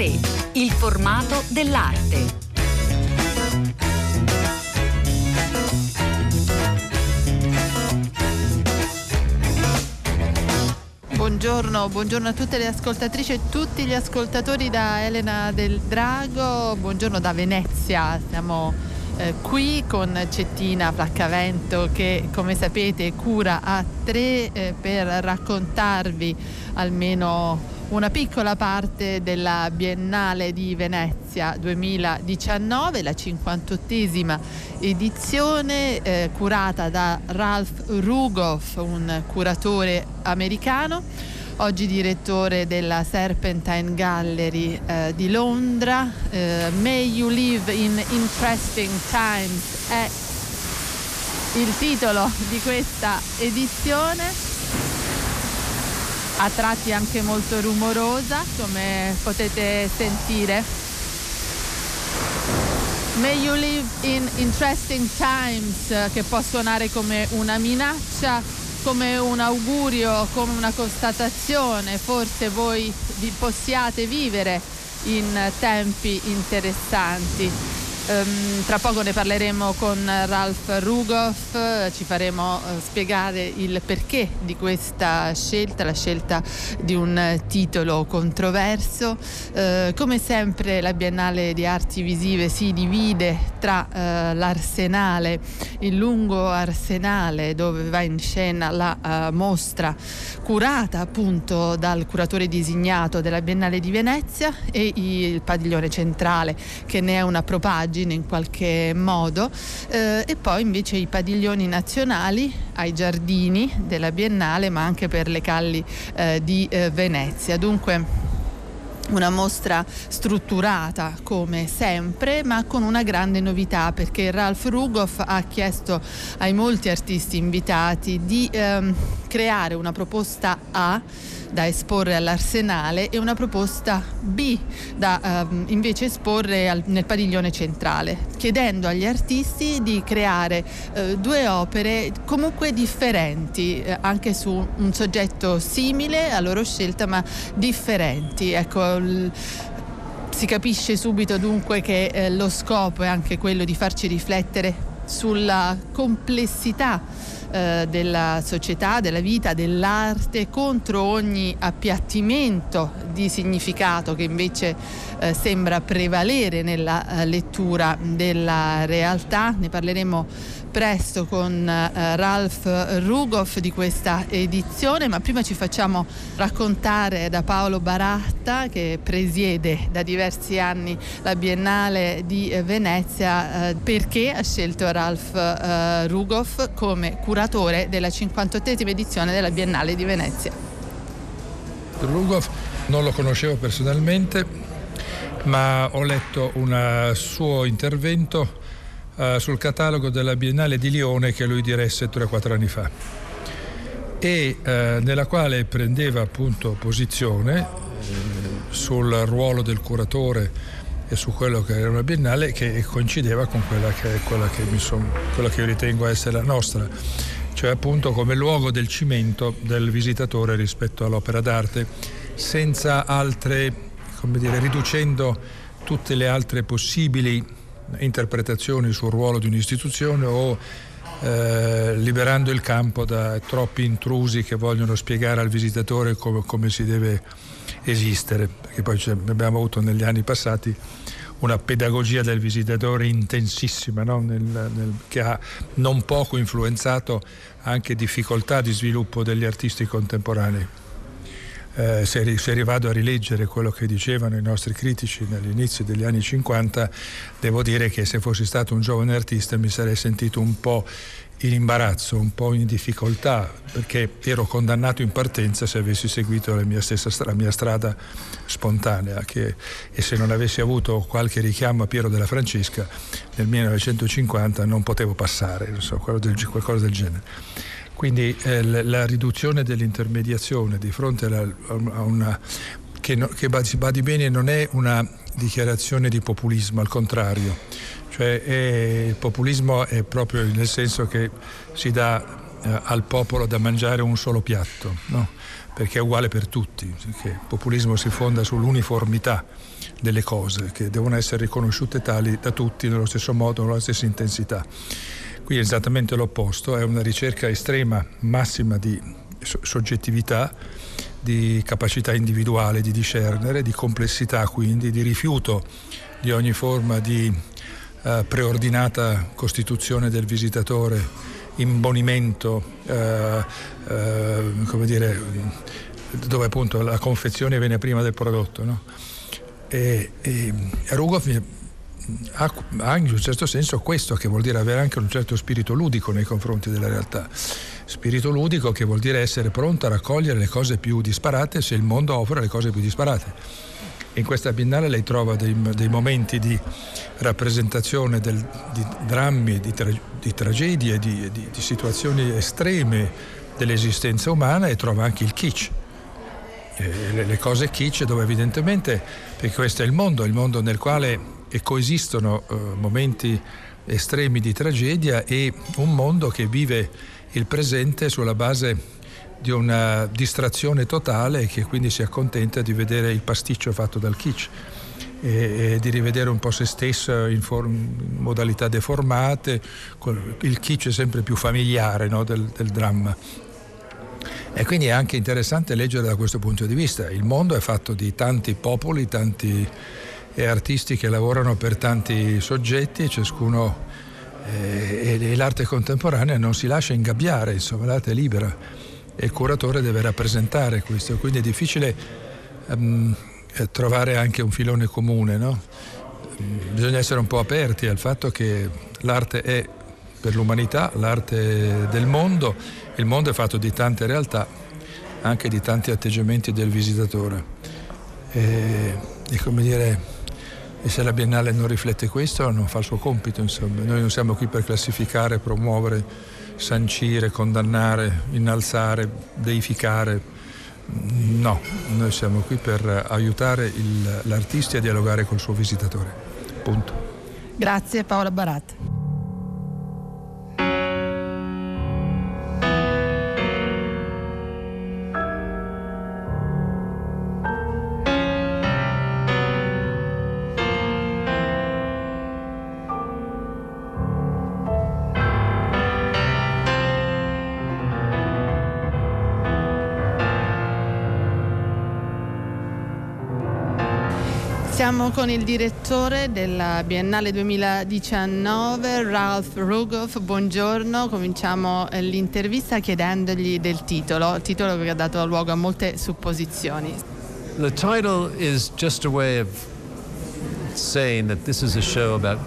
3. Il formato dell'arte. Buongiorno a tutte le ascoltatrici e tutti gli ascoltatori da Elena Del Drago, buongiorno da Venezia, siamo qui con Cettina Placcavento che, come sapete, cura a tre per raccontarvi almeno una piccola parte della Biennale di Venezia 2019, la 58ª edizione curata da Ralph Rugoff, un curatore americano. Oggi direttore della Serpentine Gallery di Londra. May You Live In Interesting Times è il titolo di questa edizione, a tratti anche molto rumorosa, come potete sentire. May You Live In Interesting Times, che può suonare come una minaccia, come un augurio, come una constatazione, forse voi possiate vivere in tempi interessanti. Tra poco ne parleremo con Ralph Rugoff, ci faremo spiegare il perché di questa scelta, la scelta di un titolo controverso. Come sempre la Biennale di Arti Visive si divide tra l'arsenale, il lungo arsenale dove va in scena la mostra curata appunto dal curatore disegnato della Biennale di Venezia, e il padiglione centrale che ne è una propaganda in qualche modo, e poi invece i padiglioni nazionali ai giardini della Biennale, ma anche per le calli di Venezia. Dunque una mostra strutturata come sempre, ma con una grande novità, perché Ralph Rugoff ha chiesto ai molti artisti invitati di creare una proposta A da esporre all'Arsenale e una proposta B da invece esporre nel padiglione centrale, chiedendo agli artisti di creare due opere comunque differenti, anche su un soggetto simile a loro scelta ma differenti. Ecco, si capisce subito dunque che lo scopo è anche quello di farci riflettere sulla complessità della società, della vita, dell'arte, contro ogni appiattimento di significato che invece sembra prevalere nella lettura della realtà. Ne parleremo presto con Ralph Rugoff di questa edizione, ma prima ci facciamo raccontare da Paolo Baratta, che presiede da diversi anni la Biennale di Venezia, perché ha scelto Ralph Rugoff come curatore della 58ª edizione della Biennale di Venezia. Rugoff non lo conoscevo personalmente, ma ho letto un suo intervento sul catalogo della Biennale di Lione che lui diresse 3-4 anni fa, e nella quale prendeva appunto posizione sul ruolo del curatore e su quello che era una Biennale che coincideva con quella che io ritengo essere la nostra, cioè appunto come luogo del cimento del visitatore rispetto all'opera d'arte, senza altre, come dire, riducendo tutte le altre possibili interpretazioni sul ruolo di un'istituzione o liberando il campo da troppi intrusi che vogliono spiegare al visitatore come si deve esistere, perché poi abbiamo avuto negli anni passati una pedagogia del visitatore intensissima, no? Che ha non poco influenzato anche difficoltà di sviluppo degli artisti contemporanei. Se rivado a rileggere quello che dicevano i nostri critici all'inizio degli anni 50, devo dire che se fossi stato un giovane artista mi sarei sentito un po' in imbarazzo, un po' in difficoltà, perché ero condannato in partenza se avessi seguito la mia strada spontanea, e se non avessi avuto qualche richiamo a Piero della Francesca nel 1950 non potevo passare, non so, qualcosa del genere. Quindi la riduzione dell'intermediazione di fronte a una che si badi bene non è una dichiarazione di populismo, al contrario, cioè il populismo è proprio nel senso che si dà al popolo da mangiare un solo piatto, no? Perché è uguale per tutti, perché il populismo si fonda sull'uniformità delle cose che devono essere riconosciute tali da tutti nello stesso modo, con la stessa intensità. Qui è esattamente l'opposto, è una ricerca estrema, massima di soggettività, di capacità individuale di discernere, di complessità, quindi di rifiuto di ogni forma di preordinata costituzione del visitatore, imbonimento, come dire, dove appunto la confezione viene prima del prodotto, no? E Rugoff ha in un certo senso questo, che vuol dire avere anche un certo spirito ludico nei confronti della realtà, spirito ludico che vuol dire essere pronto a raccogliere le cose più disparate se il mondo offre le cose più disparate. In questa Biennale lei trova dei momenti di rappresentazione di drammi, di tragedie, di situazioni estreme dell'esistenza umana, e trova anche il kitsch, le cose kitsch, dove evidentemente, perché questo è il mondo nel quale coesistono momenti estremi di tragedia e un mondo che vive il presente sulla base di una distrazione totale, che quindi si accontenta di vedere il pasticcio fatto dal kitsch e di rivedere un po' se stesso in modalità deformate. Il kitsch è sempre più familiare, no, del dramma, e quindi è anche interessante leggere da questo punto di vista. Il mondo è fatto di tanti popoli, tanti artisti che lavorano per tanti soggetti, ciascuno, e l'arte contemporanea non si lascia ingabbiare, insomma, l'arte è libera. E il curatore deve rappresentare questo, quindi è difficile trovare anche un filone comune, no? Bisogna essere un po' aperti al fatto che l'arte è per l'umanità, l'arte del mondo, il mondo è fatto di tante realtà, anche di tanti atteggiamenti del visitatore. E come dire, e se la Biennale non riflette questo, non fa il suo compito, insomma. Noi non siamo qui per classificare, promuovere, sancire, condannare, innalzare, deificare. No, noi siamo qui per aiutare l'artista a dialogare col suo visitatore. Punto. Grazie Paolo Baratta. Siamo con il direttore della Biennale 2019, Ralph Rugoff. Buongiorno, cominciamo l'intervista chiedendogli del titolo che ha dato luogo a molte supposizioni. The title is just a way of saying that this is a show about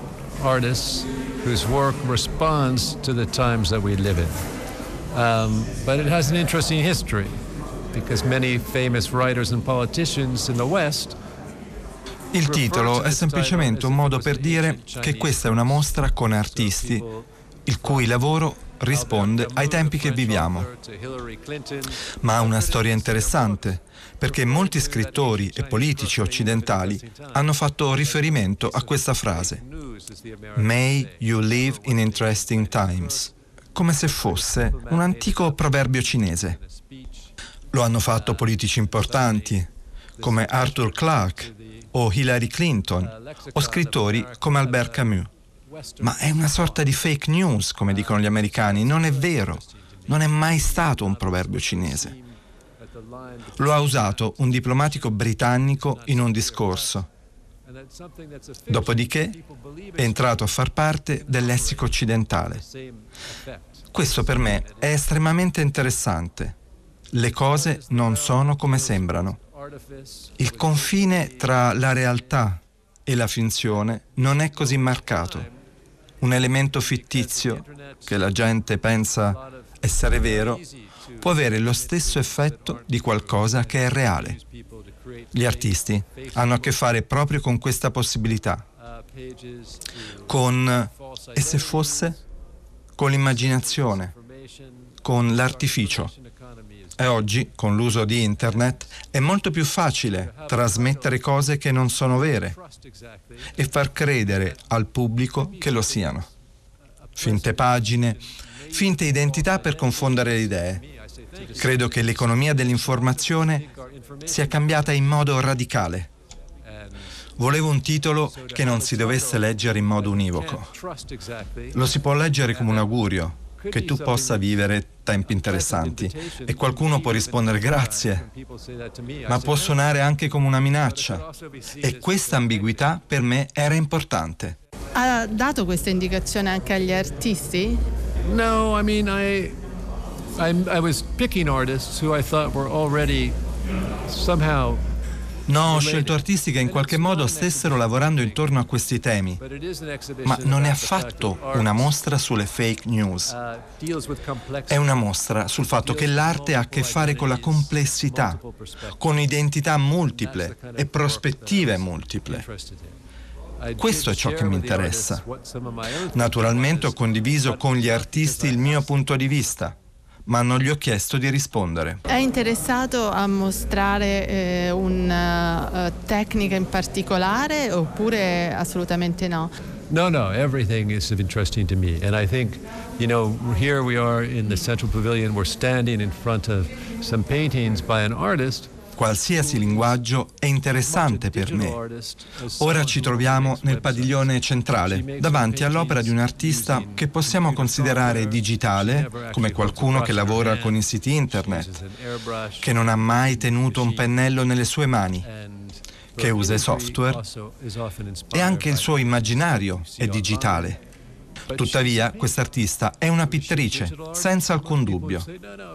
artists whose work responds to the times that we live in. But it has an interesting history, because many famous writers and politicians in the West. Il titolo è semplicemente un modo per dire che questa è una mostra con artisti, il cui lavoro risponde ai tempi che viviamo. Ma ha una storia interessante, perché molti scrittori e politici occidentali hanno fatto riferimento a questa frase: May you live in interesting times, come se fosse un antico proverbio cinese. Lo hanno fatto politici importanti, come Arthur Clarke, o Hillary Clinton, o scrittori come Albert Camus. Ma è una sorta di fake news, come dicono gli americani. Non è vero, non è mai stato un proverbio cinese. Lo ha usato un diplomatico britannico in un discorso. Dopodiché è entrato a far parte del lessico occidentale. Questo per me è estremamente interessante. Le cose non sono come sembrano. Il confine tra la realtà e la finzione non è così marcato. Un elemento fittizio, che la gente pensa essere vero, può avere lo stesso effetto di qualcosa che è reale. Gli artisti hanno a che fare proprio con questa possibilità, con, e se fosse, con l'immaginazione, con l'artificio. E oggi, con l'uso di Internet, è molto più facile trasmettere cose che non sono vere e far credere al pubblico che lo siano. Finte pagine, finte identità per confondere le idee. Credo che l'economia dell'informazione sia cambiata in modo radicale. Volevo un titolo che non si dovesse leggere in modo univoco. Lo si può leggere come un augurio, che tu possa vivere tempi interessanti, e qualcuno può rispondere grazie, ma può suonare anche come una minaccia, e questa ambiguità per me era importante. Ha dato questa indicazione anche agli artisti? No, I mean I was picking artists who I thought were already somehow. No, ho scelto artisti che in qualche modo stessero lavorando intorno a questi temi, ma non è affatto una mostra sulle fake news. È una mostra sul fatto che l'arte ha a che fare con la complessità, con identità multiple e prospettive multiple. Questo è ciò che mi interessa. Naturalmente ho condiviso con gli artisti il mio punto di vista, ma non gli ho chiesto di rispondere. È interessato a mostrare una tecnica in particolare oppure assolutamente no? No, everything is interesting to me, and I think, you know, here we are in the Central Pavilion, we're standing in front of some paintings by an artist. Qualsiasi linguaggio è interessante per me. Ora ci troviamo nel padiglione centrale, davanti all'opera di un artista che possiamo considerare digitale, come qualcuno che lavora con i siti internet, che non ha mai tenuto un pennello nelle sue mani, che usa i software, e anche il suo immaginario è digitale. Tuttavia, quest'artista è una pittrice, senza alcun dubbio.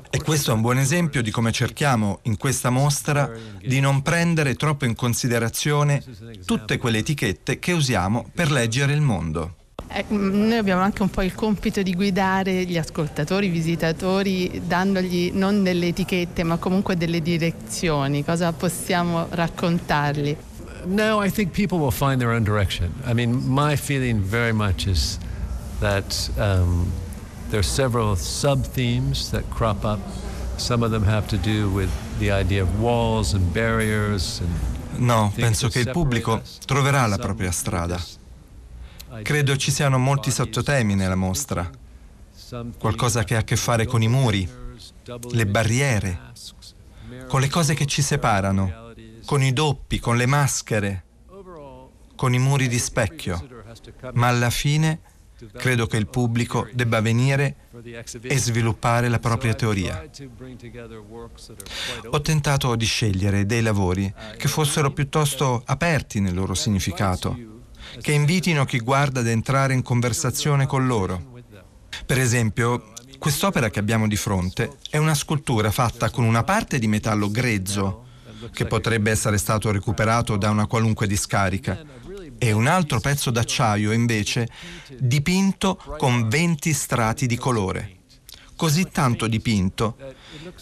E questo è un buon esempio di come cerchiamo, in questa mostra, di non prendere troppo in considerazione tutte quelle etichette che usiamo per leggere il mondo. Noi abbiamo anche un po' il compito di guidare gli ascoltatori, i visitatori, dandogli non delle etichette, ma comunque delle direzioni. Cosa possiamo raccontargli? No, I think people will find their own direction. I mean, my feeling very much is that there are several sub-themes that crop up. Some of them have to do with the idea of walls and barriers. No, penso che il pubblico troverà la propria strada. Credo ci siano molti sottotemi nella mostra. Qualcosa che ha a che fare con i muri, le barriere, con le cose che ci separano, con i doppi, con le maschere, con i muri di specchio. Ma alla fine credo che il pubblico debba venire e sviluppare la propria teoria. Ho tentato di scegliere dei lavori che fossero piuttosto aperti nel loro significato, che invitino chi guarda ad entrare in conversazione con loro. Per esempio, quest'opera che abbiamo di fronte è una scultura fatta con una parte di metallo grezzo, che potrebbe essere stato recuperato da una qualunque discarica, e un altro pezzo d'acciaio, invece, dipinto con 20 strati di colore, così tanto dipinto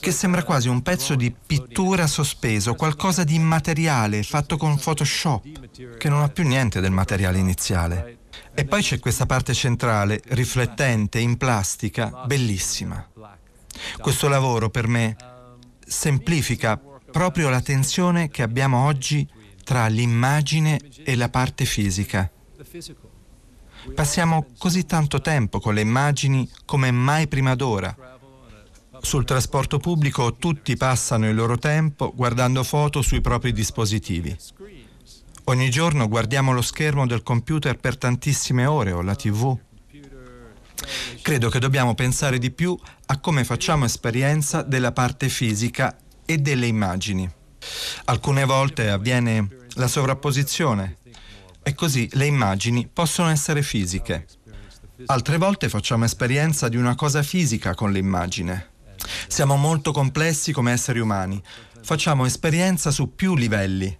che sembra quasi un pezzo di pittura sospeso, qualcosa di immateriale, fatto con Photoshop, che non ha più niente del materiale iniziale. E poi c'è questa parte centrale, riflettente, in plastica, bellissima. Questo lavoro, per me, semplifica proprio la tensione che abbiamo oggi tra l'immagine e la parte fisica. Passiamo così tanto tempo con le immagini come mai prima d'ora. Sul trasporto pubblico tutti passano il loro tempo guardando foto sui propri dispositivi. Ogni giorno guardiamo lo schermo del computer per tantissime ore o la TV. Credo che dobbiamo pensare di più a come facciamo esperienza della parte fisica e delle immagini. Alcune volte avviene la sovrapposizione e così le immagini possono essere fisiche. Altre volte facciamo esperienza di una cosa fisica con l'immagine. Siamo molto complessi come esseri umani. Facciamo esperienza su più livelli.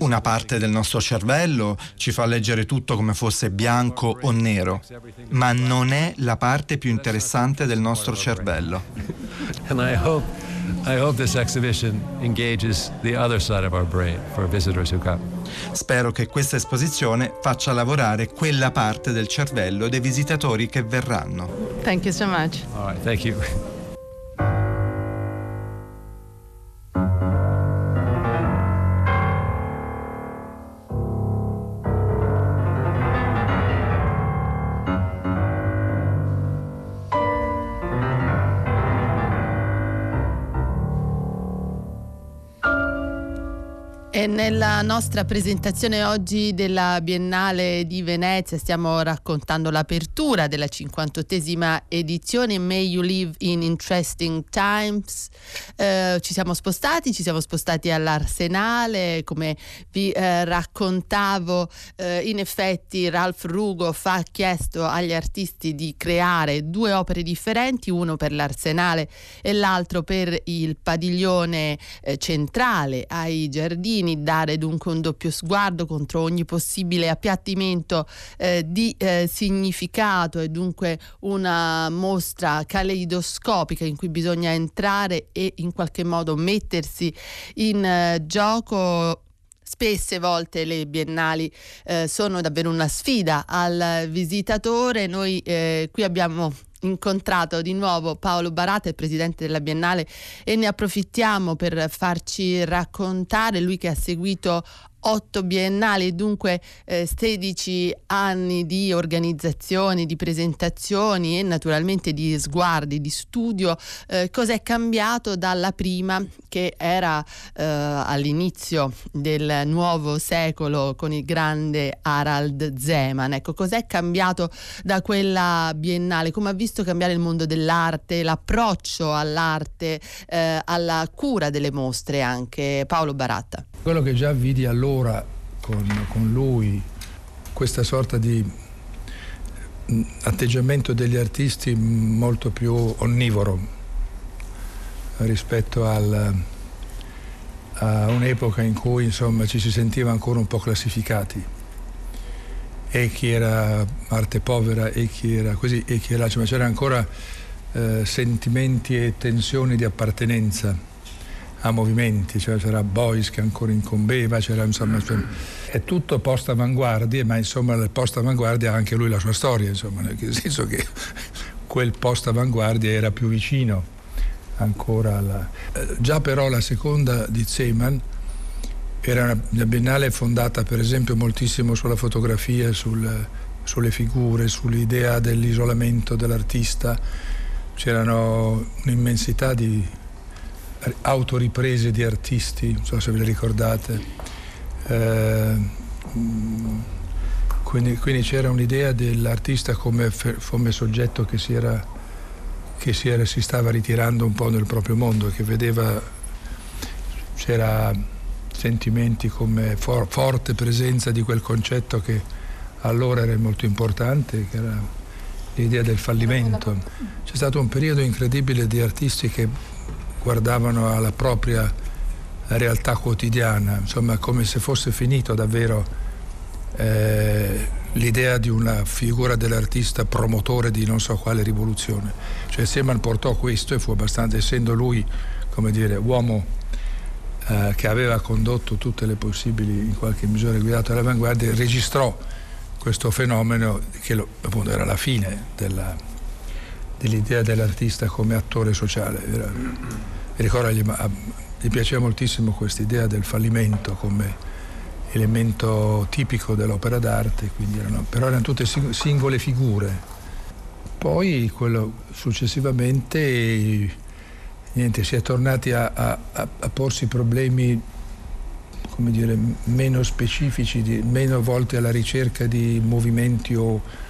Una parte del nostro cervello ci fa leggere tutto come fosse bianco o nero, ma non è la parte più interessante del nostro cervello. I hope this exhibition engages the other side of our brain for visitors who come. Spero che questa esposizione faccia lavorare quella parte del cervello dei visitatori che verranno. Thank you so much. All right, thank you. E nella nostra presentazione oggi della Biennale di Venezia stiamo raccontando l'apertura della 58ª edizione May You Live In Interesting Times. Ci siamo spostati all'Arsenale, come vi raccontavo. In effetti Ralph Rugoff ha chiesto agli artisti di creare due opere differenti, uno per l'Arsenale e l'altro per il padiglione centrale ai giardini. Dare dunque un doppio sguardo contro ogni possibile appiattimento di significato, e dunque una mostra caleidoscopica in cui bisogna entrare e in qualche modo mettersi in gioco. Spesse volte le biennali sono davvero una sfida al visitatore. Noi qui abbiamo incontrato di nuovo Paolo Baratta, il presidente della Biennale, e ne approfittiamo per farci raccontare, lui che ha seguito 8 biennali, dunque 16 anni di organizzazioni, di presentazioni e naturalmente di sguardi, di studio, cos'è cambiato dalla prima, che era all'inizio del nuovo secolo con il grande Harald Szeemann. Ecco, cos'è cambiato da quella biennale, come ha visto cambiare il mondo dell'arte, l'approccio all'arte, alla cura delle mostre anche. Paolo Baratta. Quello che già vidi allora con lui, questa sorta di atteggiamento degli artisti molto più onnivoro rispetto a un'epoca in cui insomma ci si sentiva ancora un po' classificati, e chi era arte povera e chi era così e chi era là, cioè, ma c'era ancora sentimenti e tensioni di appartenenza a movimenti, cioè c'era Boyce che ancora incombeva, c'era insomma, è tutto post-avanguardie, ma insomma il post-avanguardia ha anche lui la sua storia, insomma, nel senso che quel post-avanguardia era più vicino ancora alla... Già però la seconda di Szeemann era una biennale fondata per esempio moltissimo sulla fotografia, sulle figure, sull'idea dell'isolamento dell'artista. C'erano un'immensità di autoriprese di artisti, non so se ve le ricordate, quindi c'era un'idea dell'artista come soggetto si stava ritirando un po' nel proprio mondo, che vedeva, c'era sentimenti come forte presenza di quel concetto che allora era molto importante, che era l'idea del fallimento. C'è stato un periodo incredibile di artisti che guardavano alla propria realtà quotidiana, insomma, come se fosse finito davvero l'idea di una figura dell'artista promotore di non so quale rivoluzione. Cioè Szeemann portò questo, e fu abbastanza, essendo lui, come dire, uomo che aveva condotto tutte le possibili, in qualche misura guidato all'avanguardia, registrò questo fenomeno che appunto era la fine dell'idea dell'artista come attore sociale. Ricordo, gli piaceva moltissimo questa idea del fallimento come elemento tipico dell'opera d'arte, quindi erano tutte singole figure. Poi successivamente si è tornati a porsi problemi, come dire, meno specifici, meno volti alla ricerca di movimenti o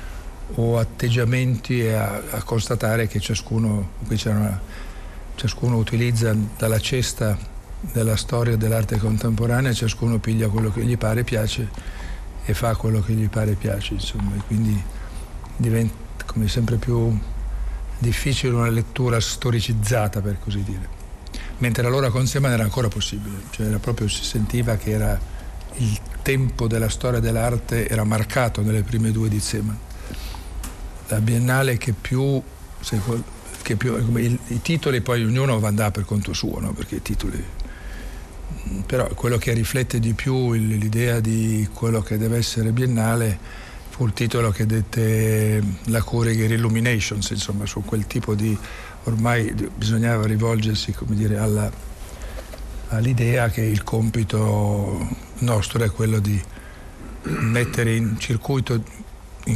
atteggiamenti, e a constatare che ciascuno utilizza dalla cesta della storia dell'arte contemporanea, ciascuno piglia quello che gli pare piace e fa quello che gli pare piace, insomma, e quindi diventa come sempre più difficile una lettura storicizzata, per così dire. Mentre allora con Szeemann era ancora possibile, cioè era proprio, si sentiva che era il tempo della storia dell'arte, era marcato nelle prime due di Szeemann. La biennale i titoli poi ognuno andava per conto suo, no? Perché i titoli, però quello che riflette di più l'idea di quello che deve essere biennale fu il titolo che dette la Corriere Illuminations, insomma, su quel tipo di, ormai bisognava rivolgersi, come dire, all'idea che il compito nostro è quello di mettere in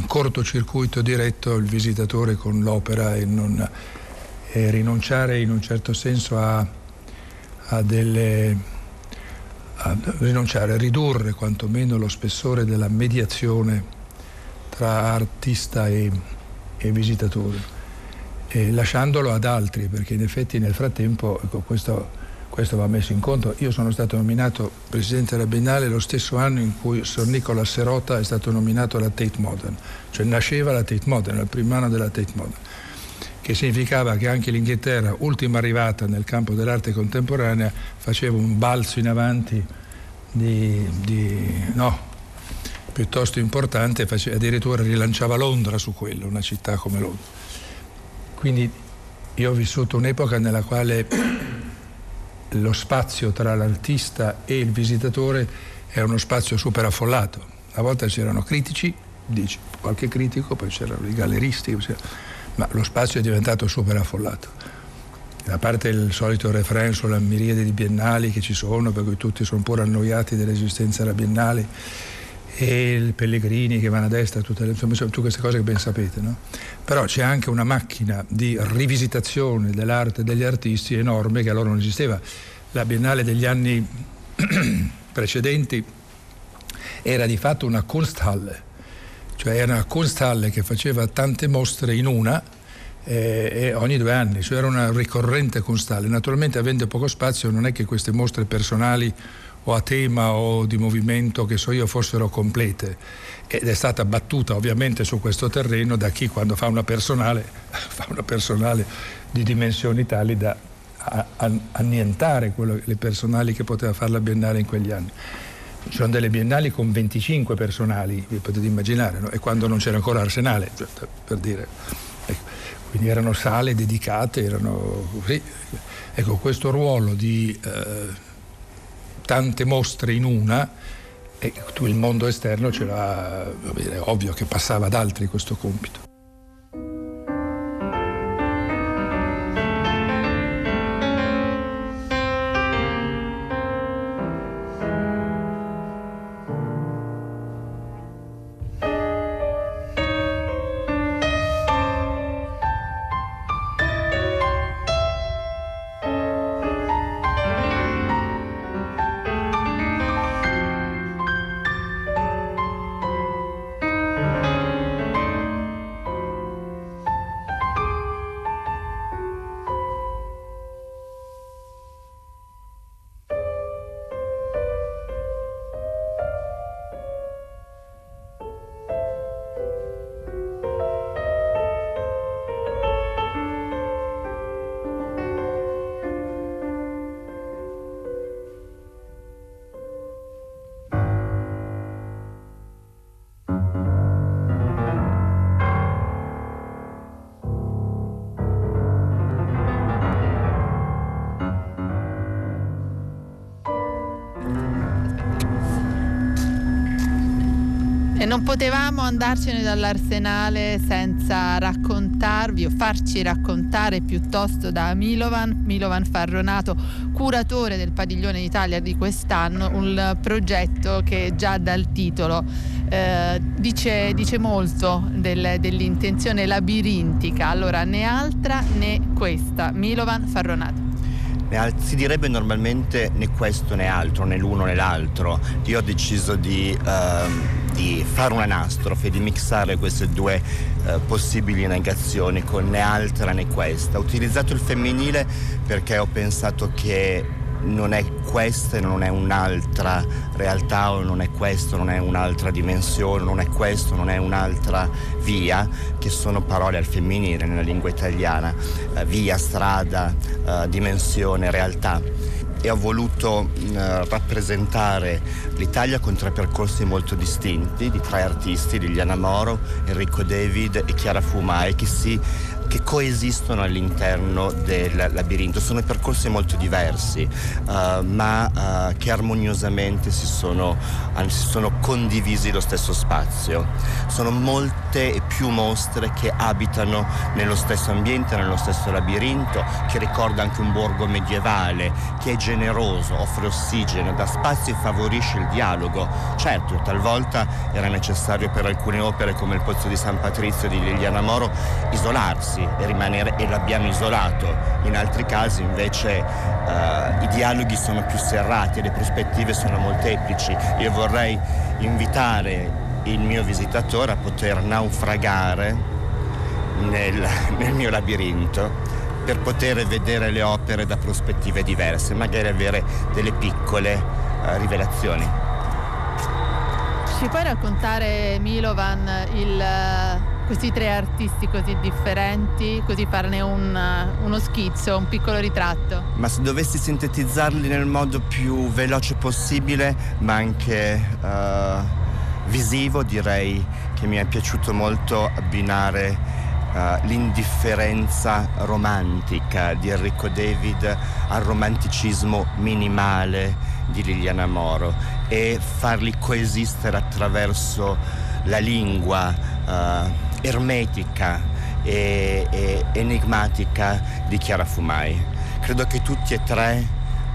cortocircuito diretto il visitatore con l'opera, e rinunciare in un certo senso a, a delle a rinunciare, a ridurre quantomeno lo spessore della mediazione tra artista e visitatore, e lasciandolo ad altri, perché in effetti nel frattempo, ecco, questo va messo in conto. Io sono stato nominato presidente della Biennale lo stesso anno in cui Sir Nicola Serota è stato nominato alla Tate Modern, cioè nasceva la Tate Modern, il primo anno della Tate Modern, che significava che anche l'Inghilterra, ultima arrivata nel campo dell'arte contemporanea, faceva un balzo in avanti piuttosto importante, addirittura rilanciava Londra su quello, una città come Londra. Quindi io ho vissuto un'epoca nella quale lo spazio tra l'artista e il visitatore è uno spazio super affollato. Una volta c'erano critici, dice qualche critico, poi c'erano i galleristi, ma lo spazio è diventato super affollato. A parte il solito refrain sulla miriade di biennali che ci sono, per cui tutti sono pure annoiati dell'esistenza della biennale, e il Pellegrini che vanno a destra, tutte queste cose che ben sapete, no? Però c'è anche una macchina di rivisitazione dell'arte e degli artisti enorme che allora non esisteva. La Biennale degli anni precedenti era di fatto una Kunsthalle, cioè era una Kunsthalle che faceva tante mostre in una e ogni 2 anni, cioè era una ricorrente Kunsthalle. Naturalmente, avendo poco spazio, non è che queste mostre personali o a tema o di movimento, che so io, fossero complete, ed è stata battuta ovviamente su questo terreno da chi, quando fa una personale di dimensioni tali da annientare le personali che poteva fare la Biennale in quegli anni. Ci sono delle biennali con 25 personali, vi potete immaginare, no? E quando non c'era ancora Arsenale, per dire, ecco. Quindi erano sale dedicate, erano così. Ecco, questo ruolo di tante mostre in una, e il mondo esterno c'era, ovvio che passava ad altri questo compito. Non potevamo andarcene dall'Arsenale senza raccontarvi, o farci raccontare piuttosto, da Milovan Farronato, curatore del Padiglione d'Italia di quest'anno, un progetto che già dal titolo dice molto dell'intenzione labirintica. Allora, né altra né questa, Milovan Farronato. Si direbbe normalmente né questo né altro, né l'uno né l'altro. Io ho deciso di fare un'anastrofe, di mixare queste due possibili negazioni con né altra né questa. Ho utilizzato il femminile perché ho pensato che non è questa e non è un'altra realtà, o non è questo, non è un'altra dimensione, non è questo, non è un'altra via, che sono parole al femminile nella lingua italiana, via, strada, dimensione, realtà. E ho voluto rappresentare l'Italia con 3 percorsi molto distinti di 3 artisti, Liliana Moro, Enrico David e Chiara Fumai, che coesistono all'interno del labirinto. Sono percorsi molto diversi, ma che armoniosamente si sono condivisi lo stesso spazio. Sono molte e più mostre che abitano nello stesso ambiente, nello stesso labirinto, che ricorda anche un borgo medievale, che è generoso, offre ossigeno, dà spazio e favorisce il dialogo. Certo, talvolta era necessario per alcune opere, come il Pozzo di San Patrizio di Liliana Moro, isolarsi, diversi e rimanere, e l'abbiamo isolato. In altri casi invece i dialoghi sono più serrati e le prospettive sono molteplici. Io vorrei invitare il mio visitatore a poter naufragare nel mio labirinto, per poter vedere le opere da prospettive diverse, magari avere delle piccole rivelazioni. Ci puoi raccontare, Milovan, questi tre artisti così differenti, così farne uno schizzo, un piccolo ritratto? Ma se dovessi sintetizzarli nel modo più veloce possibile, ma anche visivo, direi che mi è piaciuto molto abbinare l'indifferenza romantica di Enrico David al romanticismo minimale di Liliana Moro e farli coesistere attraverso la lingua ermetica e enigmatica di Chiara Fumai. Credo che tutti e tre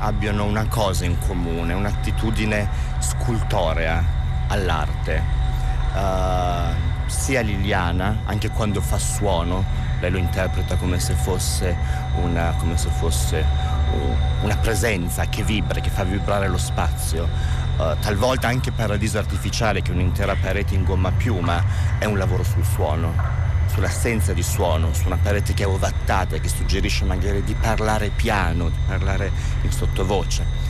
abbiano una cosa in comune, un'attitudine scultorea all'arte. Sia Liliana, anche quando fa suono, lei lo interpreta come se fosse una presenza che vibra, che fa vibrare lo spazio. Talvolta anche Paradiso Artificiale, che è un'intera parete in gomma piuma, è un lavoro sul suono, sull'assenza di suono, su una parete che è ovattata e che suggerisce magari di parlare piano, di parlare in sottovoce.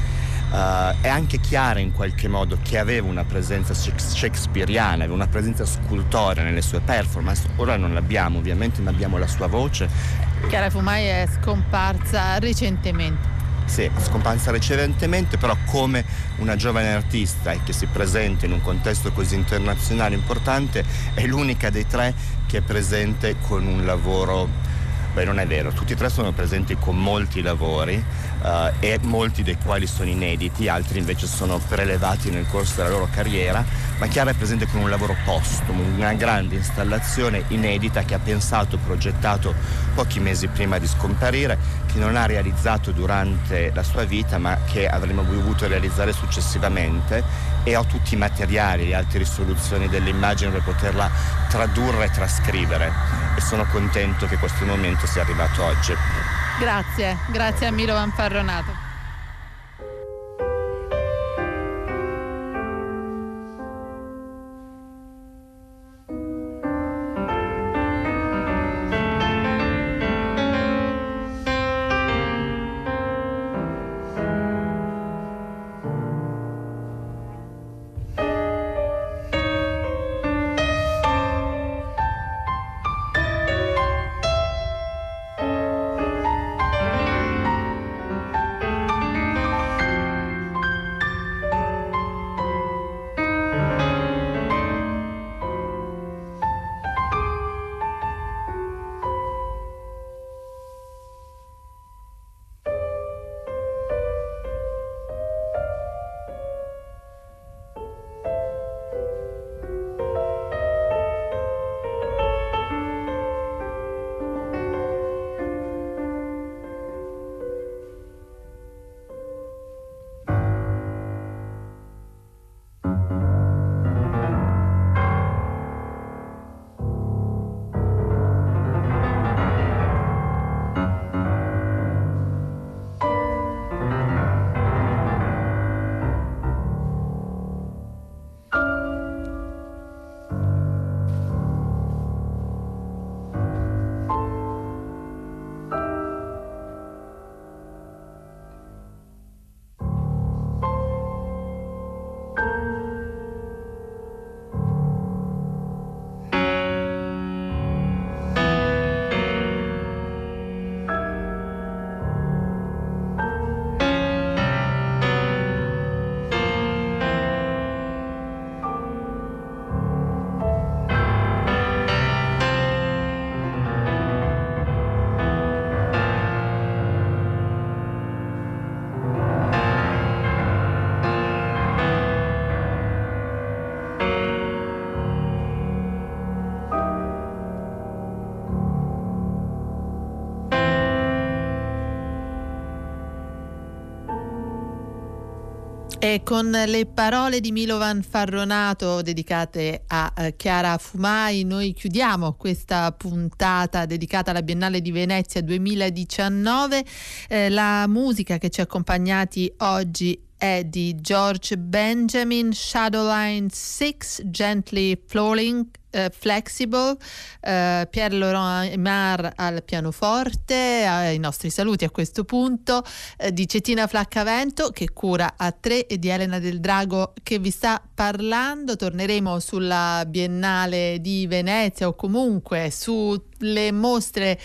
È anche Chiara in qualche modo, che aveva una presenza shakespeariana, aveva una presenza scultorea nelle sue performance. Ora non l'abbiamo ovviamente, ma abbiamo la sua voce. Chiara Fumai è scomparsa recentemente. Sì, è scomparsa recentemente, però come una giovane artista che si presenta in un contesto così internazionale importante, è l'unica dei tre che è presente con un lavoro. Beh, non è vero, tutti e tre sono presenti con molti lavori e molti dei quali sono inediti, altri invece sono prelevati nel corso della loro carriera, ma Chiara è presente con un lavoro postumo, una grande installazione inedita che ha pensato, progettato pochi mesi prima di scomparire, che non ha realizzato durante la sua vita ma che avremmo dovuto realizzare successivamente, e ho tutti i materiali, le alte risoluzioni delle immagini per poterla tradurre e trascrivere, e sono contento che questo momento sia arrivato oggi. Grazie a Milovan Farronato. E con le parole di Milovan Farronato dedicate a Chiara Fumai noi chiudiamo questa puntata dedicata alla Biennale di Venezia 2019. La musica che ci ha accompagnati oggi è di George Benjamin, Shadowline 6, Gently Flowing, Flexible, Pierre-Laurent Amar al pianoforte. I nostri saluti a questo punto di Cettina Placcavento che cura a tre e di Elena Del Drago che vi sta parlando. Torneremo sulla Biennale di Venezia o comunque sulle mostre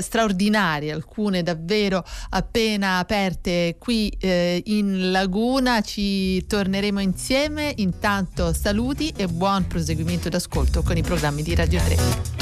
straordinarie, alcune davvero appena aperte qui in Laguna. Ci torneremo insieme. Intanto saluti e buon proseguimento d'ascolto con i programmi di Radio 3.